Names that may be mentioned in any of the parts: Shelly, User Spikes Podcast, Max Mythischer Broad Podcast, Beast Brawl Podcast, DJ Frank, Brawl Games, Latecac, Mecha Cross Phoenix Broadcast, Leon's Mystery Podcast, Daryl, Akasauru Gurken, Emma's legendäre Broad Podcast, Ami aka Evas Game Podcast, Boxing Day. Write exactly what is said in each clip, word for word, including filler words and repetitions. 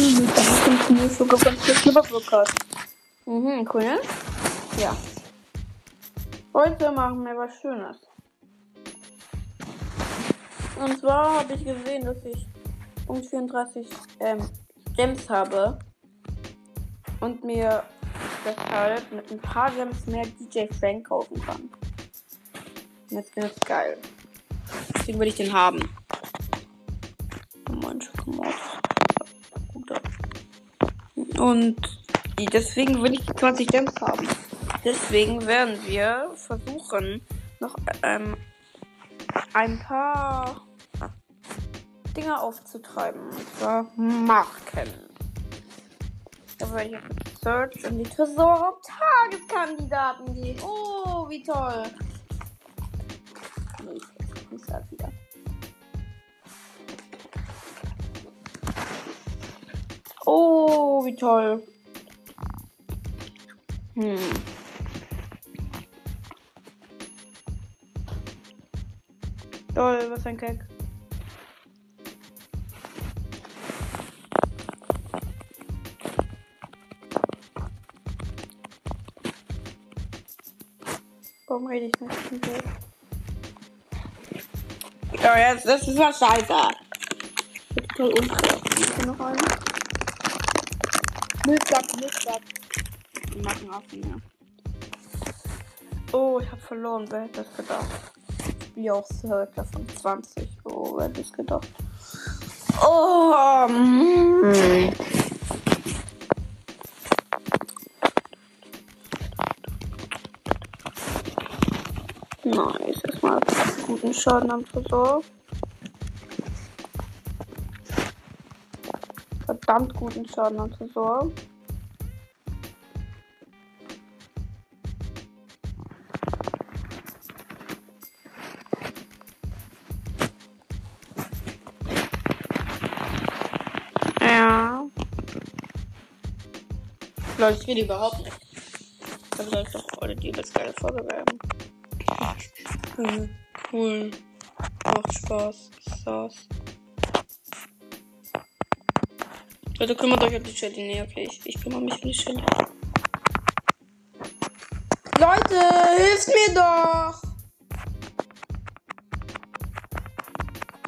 Mhm, das ist ein Knüffel von Knüffel-Podcast. Mhm, cool, ne? Ja. Heute machen wir was Schönes. Und zwar habe ich gesehen, dass ich um vierunddreißig ähm, Gems habe. Und mir deshalb mit ein paar Gems mehr D J Frank kaufen kann. Und jetzt bin ich geil. Deswegen will ich den haben. Und deswegen will ich die zwanzig Gems haben. Deswegen werden wir versuchen, noch ähm, ein paar Dinger aufzutreiben. Und zwar Marken. Da werde ich auf Search und die Tresore auf Tageskandidaten gehen. Oh, wie toll. Nee, ich muss das wieder. Oh, wie toll. Hm. Toll, was ein Keck. Warum rede ich nicht mit dir? Ja, jetzt, das ist was scheiße. Das ist toll unfair. Ich kann noch einen. Müllsack, Müllsack. Die machen auf mir. Oh, ich hab verloren. Wer hätte das gedacht? Ich bin ja auch circa von zwanzig. Oh, wer hätte das gedacht? Oh, mm. Nice. Erstmal guten Schaden am Tresor. Verdammt guten Schaden am Tresor. Ja. Leute, ich will überhaupt nicht. Da läuft doch alle die übelst geile Folge werden. Cool. Macht Spaß. Saß. Leute, kümmert euch um die Shelly. Nee, okay, ich, ich kümmere mich um die Shelly. Leute, hilft mir doch!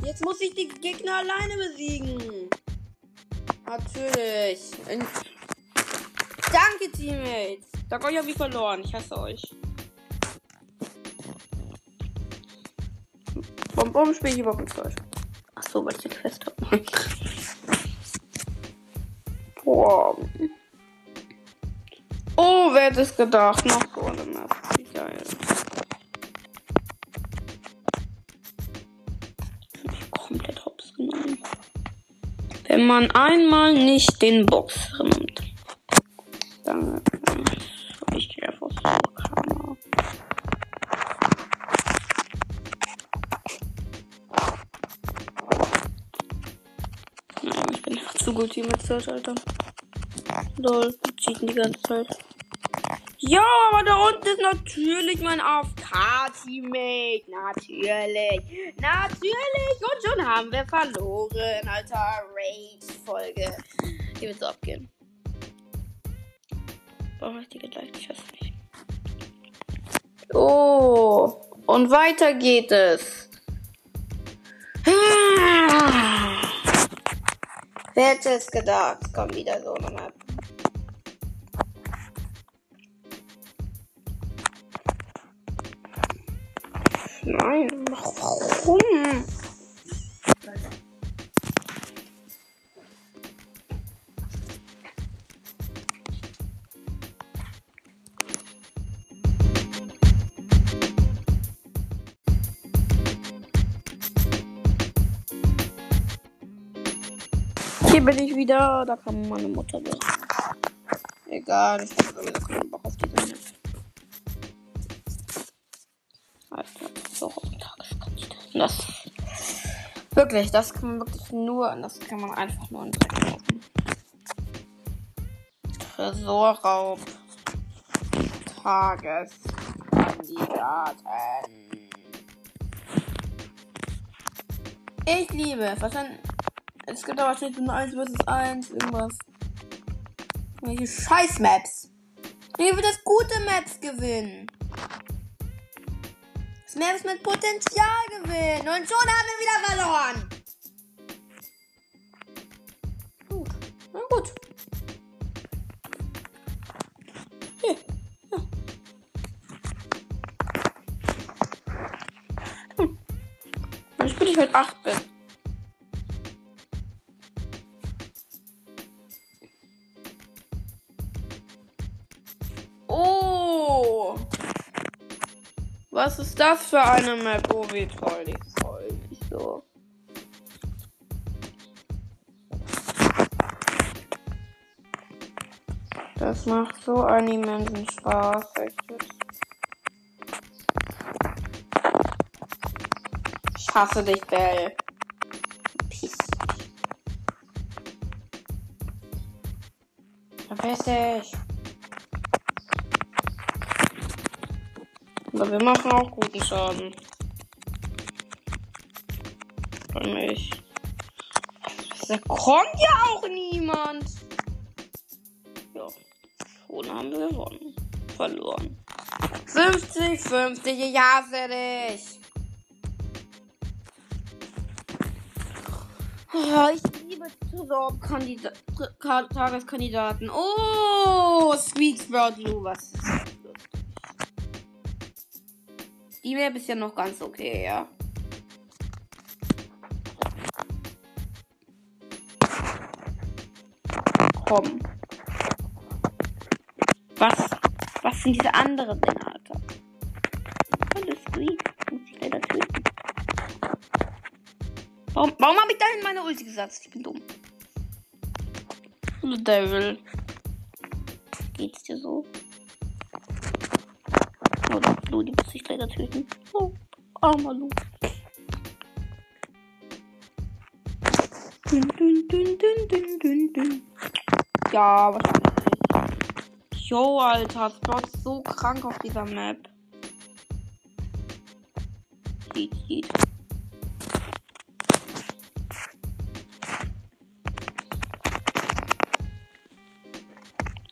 Jetzt muss ich die Gegner alleine besiegen. Natürlich. In- Danke, Teammates. Sag euch, hab ich verloren. Ich hasse euch. Warum spiele ich überhaupt mit euch? Achso, weil ich den Quest habe. Wow. Oh, wer hätte es gedacht? Noch so eine Map. Wie geil. Ich bin komplett hops genommen. Wenn man einmal nicht den Boxer nimmt, dann. Ich gehe einfach so eine Kamera. Nein, ich bin einfach zu gut hier mit Search, Alter. Lol, die cheaten die ganze Zeit. Ja, aber da unten ist natürlich mein A F K-Teammate. Natürlich. Natürlich. Und schon haben wir verloren. Alter, Raid-Folge. Die wird so abgehen. Warum habe ich die geliked? Ich weiß nicht. Oh. Und weiter geht es. Wer hätte es gedacht? Komm, wieder so eine Map. Nein, warum? Hier bin ich wieder, da kam meine Mutter durch. Egal, ich habe sowieso keinen Bock auf diese Map. Alter. Das, wirklich, das kann man wirklich nur, das kann man einfach nur in den Dreck laufen. Tresorraub. Tageskandidaten. Ich liebe, verstanden? Es gibt aber steht so eine eins gegen eins, irgendwas. Welche Scheiß-Maps. Ich will das gute Maps gewinnen. Das Maps mit Potenzial gewinnen. Und schon haben wir wieder verloren. Gut. Na gut. Hier. Ja. Hm. Ich bin ich heute acht bin. Was ist das für eine Map? Oh, wie toll, die freue mich so. Das macht so einen immensen Spaß. Ich hasse dich, Bell. Piss. Verpiss dich. Aber wir machen auch guten Schaden. Bei mich. Da kommt ja auch niemand. Ja, schon haben wir gewonnen. Verloren. fünfzig, fünfzig, ich hasse dich. Oh, ich liebe Tageskandidaten. Oh, Squeaks Broad Lou, was ist das? Die wäre bisher noch ganz okay, ja. Komm. Was? Was sind diese anderen denn, Alter? Alles Squeak. Muss ich leider töten. Warum, warum habe ich da in meine Ulti gesetzt? Ich bin dumm. The Devil. Geht's dir so? Lu, die muss ich leider töten. Oh, armer Lu. Dün, dün, dün, dün, dün, dün, dün. Ja, wahrscheinlich. Jo, Alter, Sprout ist so krank auf dieser Map. Geht, geht.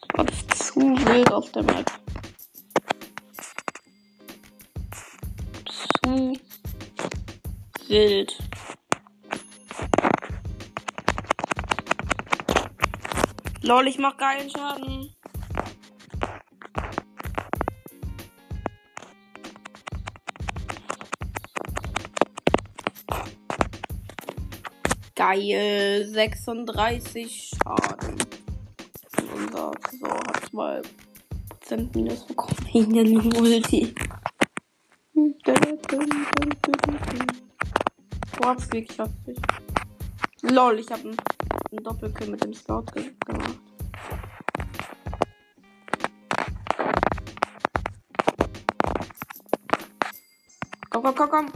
Sprout ist zu wild auf der Map. Wild. Lol, ich mach geilen Schaden. Geil, sechsunddreißig Schaden. Unser so hat zwei Prozent minus bekommen wegen der Multi. Squeak schafft sich. Lol, ich habe einen, einen Doppelkill mit dem Scout ge- gemacht. Komm, komm, komm, komm.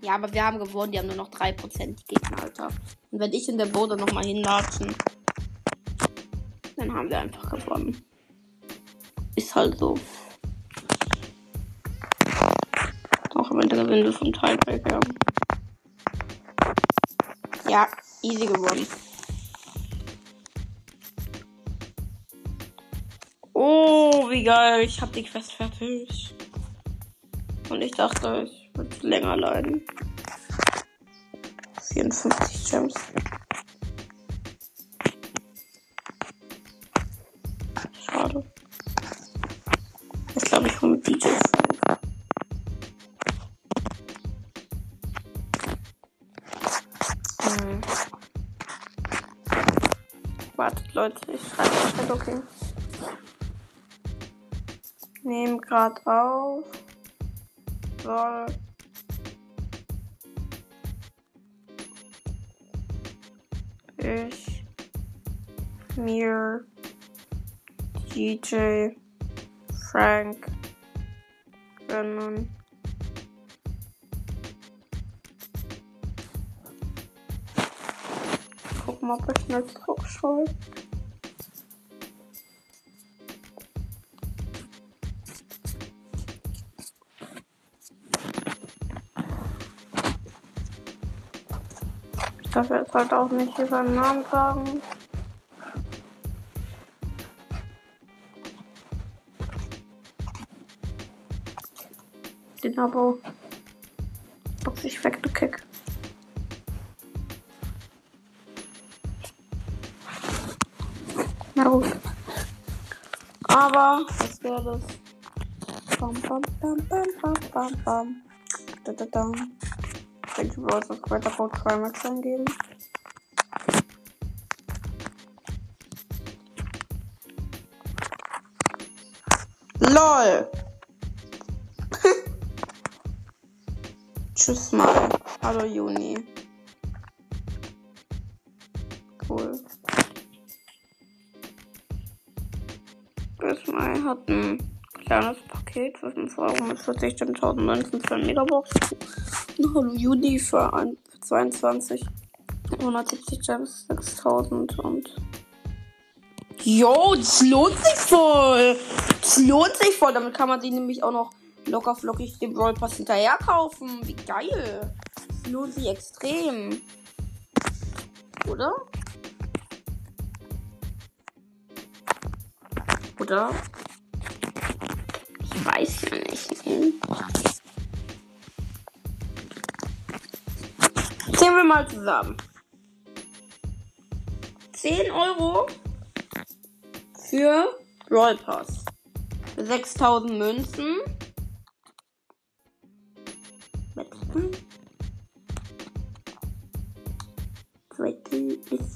Ja, aber wir haben gewonnen. Die haben nur noch drei Prozent, die Gegner, Alter. Und wenn ich in der Bode nochmal hinlatschen, dann haben wir einfach gewonnen. Ist halt so. Auch am Ende gewinnen wir vom Tiebreaker. Ja, easy gewonnen. Oh, wie geil. Ich hab die Quest fertig. Und ich dachte, ich würde länger leiden. vierundfünfzig Gems. Schade. Jetzt glaube ich, komme mit D J Frank. Wartet, Leute, ich schreibe euch halt okay. Nehmen gerade auf. Soll. Ich. Mir. D J. Frank. Gönnen. Mal ob ich schnell zurückschaue. darf jetzt halt auch nicht hier seinen Namen sagen. Den Abo. Box ich weg, du Kick. Na gut. Aber, was wäre das? Bam, bam, bam, bam, bam, bam, bam. Da, da, da. Ich denke, du wolltest das Creator Code Max eingeben. LOL! Tschüss mal. Hallo Juni. Cool. Tschüss mal hat ein kleines Paket für fünf Euro mit vierzig Stunden tausendneunzehn für eine Megabox. Hallo Juni für zweiundzwanzig. hundertsiebzig Gems, sechstausend und... Jo, das lohnt sich voll! Das lohnt sich voll! Damit kann man die nämlich auch noch locker flockig den Brawl Pass hinterher kaufen. Wie geil! Das lohnt sich extrem. Oder? Oder? Ich weiß ja nicht. Hm? Zählen wir mal zusammen. zehn Euro für Brawl Pass. sechstausend Münzen.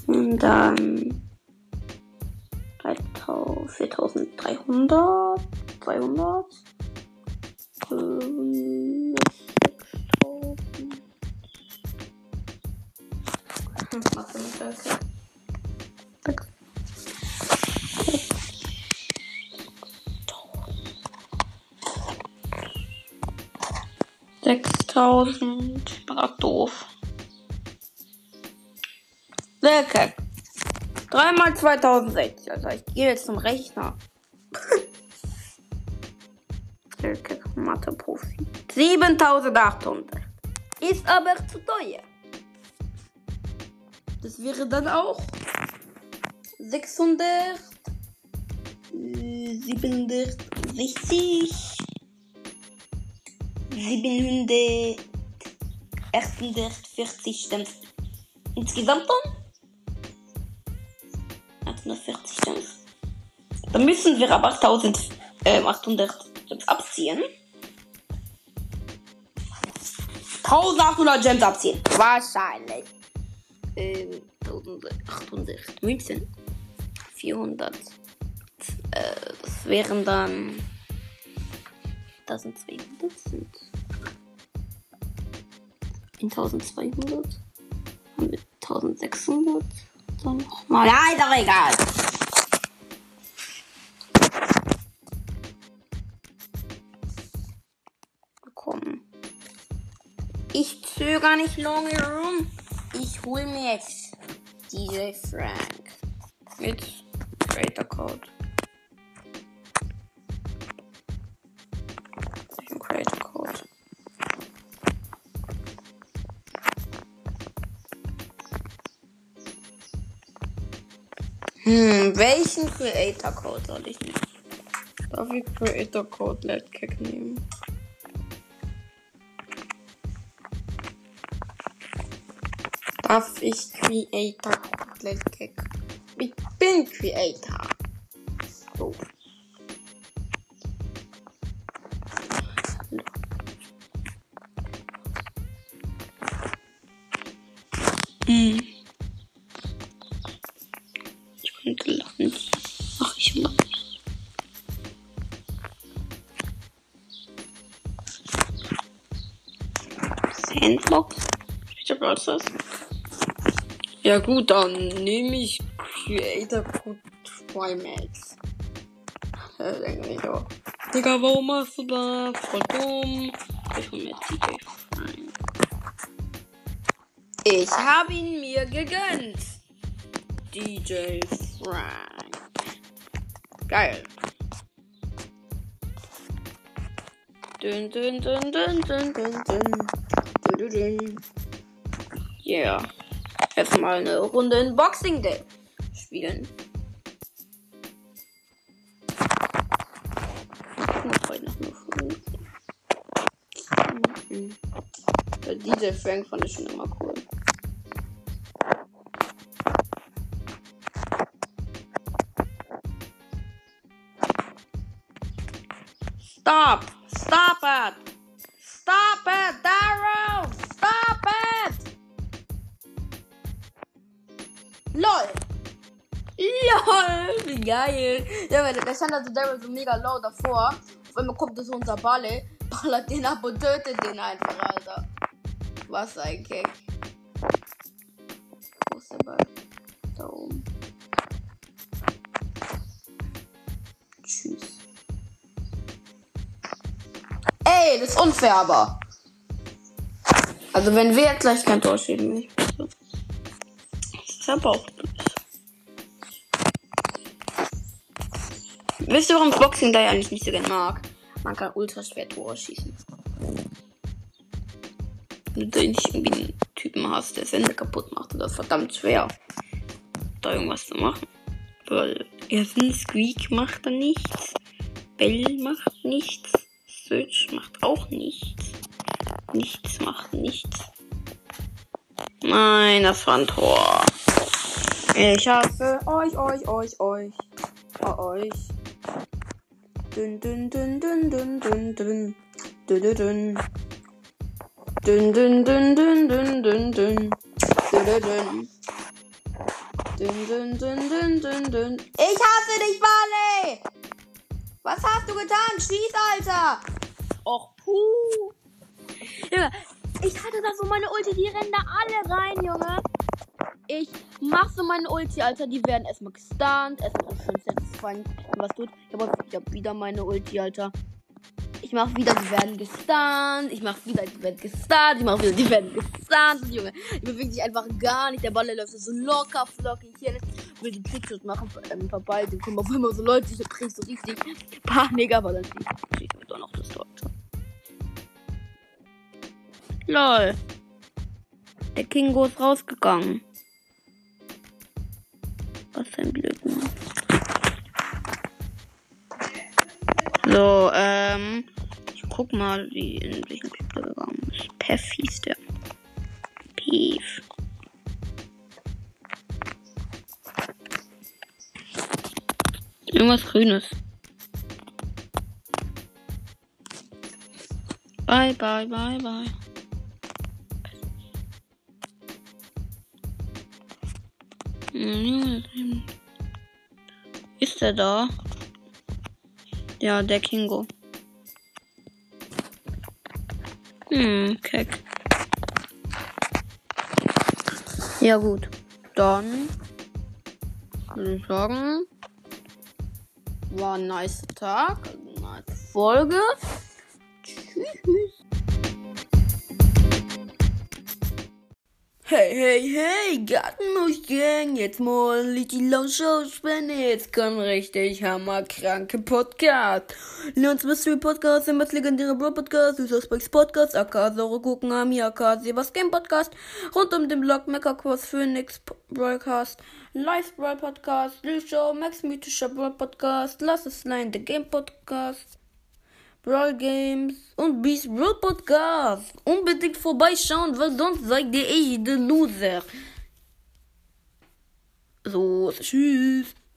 Und dann viertausenddreihundert, zweihundert, ähm, sechstausend. Was machst du mit das? sechstausend. Ich bin grad doof. Latecac. drei mal zweitausendsechzig. Also ich gehe jetzt zum Rechner. Latecac Mathe Profi. siebentausendachthundert. Ist aber zu teuer. Das wäre dann auch sechshundert, siebenhundertsechzig, siebenhundertachtundvierzig Stimmen. Insgesamt dann? achthundertvierzig Gems. Dann müssen wir aber achtzehnhundert Gems abziehen. achtzehnhundert Gems abziehen. Wahrscheinlich. Ähm, achtzehnhundert Münzen. vierhundert. Äh, das wären dann. Das sind zweihundert. In eintausendzweihundert. Haben wir eintausendsechshundert. Dann nochmal. Nein, doch egal. Komm. Ich zögere nicht lange rum. Ich hol mir jetzt D J Frank mit Creator Code. Creator Code. Hm, welchen Creator Code soll ich nehmen? Darf ich Creator Code Latecac nehmen? Darf ich Creator Code Latecac? Ich bin Creator. So. Hm. Ja gut, dann nehme ich Creator Code Max. Das denke ich auch. Digga, warum machst du das? Voll dumm. Ich hol mir D J Frank. Ich habe ihn mir gegönnt. D J Frank. Geil. Dün, dün, dün, dün, dün, dün, dün. Dün, dün, dün. Yeah. erstmal eine Runde in Boxing Day spielen. Der D J Frank fand ich schon immer cool. Stop! Stop it! Stop it, Daryl! Stop it! LOL! LOL! Wie geil! Ja, weil der stand also Daryl so mega low davor. Auf einmal kommt das unser Balle, ballert den ab und tötet den einfach, Alter. Was ein Gag. Wo ist der Ball? Da oben. Tschüss. Ey, das ist unfair, aber. Also, wenn wir jetzt gleich kein Tor schieben, ich bitte. Ich hab auch. Wisst ihr, warum Boxing Day eigentlich nicht so gerne mag? Man kann ultra schwer Tore schießen. Wenn du nicht irgendwie einen Typen hast, der das Ende kaputt macht, oder verdammt schwer, da irgendwas zu machen. Weil erstens, Squeak macht da nichts, Bell macht nichts, Search macht auch nichts, nichts macht nichts. Nein, das war ein Tor. Ich hasse euch, euch, euch, euch, euch. Dünn, dünn, dünn, dünn, dünn, dünn, dünn, dünn, dünn, dünn, dünn, dünn, dünn, dünn, dünn, dünn, dünn, dünn, dünn, dünn. Ich hasse dich, Barley! Was hast du getan? Schieß, Alter! Och, puh! Junge, ich hatte da so meine Ulti, die rennen da alle rein, Junge! Ich mach so meine Ulti, Alter, die werden erstmal gestunt, erstmal schön satisfying, was tut. Ich hab, ich hab wieder meine Ulti, Alter. Ich mach wieder, die werden gestunt, ich mach wieder, die werden gestunt, ich mach wieder, die werden gestunt, Junge. Die bewegt sich einfach gar nicht, der Ball läuft so locker, flockig hier, ich will den Trickshot machen, ähm, vorbei, dann kommen auf einmal so Leute, ich krieg so richtig Panik, aber dann schießt mir doch noch das Tor. LOL. Der Kingo ist rausgegangen. Was für ein Glück, Mann. So, ähm, ich guck mal, wie in welchen Club der gegangen ist. Pef hieß der. Pef. Irgendwas Grünes. Bye, bye, bye, bye. Ist der da? Ja, der Kingo. Hm, keck. Ja gut, dann würde ich sagen, war ein nice Tag, eine nice Folge. Tschüss. Hey, hey, hey, Gartenmuschgang, jetzt mal die Lauschausspende, jetzt kommt richtig hammerkranke Podcast. Leon's Mystery Podcast, Emma's legendäre Broad Podcast, User Spikes Podcast, Akasauru Gurken, Ami aka Evas Game Podcast, rund um den Blog Mecha Cross Phoenix Broadcast, Live Brawl Podcast, Show, Max Mythischer Broad Podcast, Lass es sein, The Game Podcast, Brawl Games und Beast Brawl Podcast. Unbedingt vorbeischauen, weil sonst seid ihr eh die Loser. So, tschüss.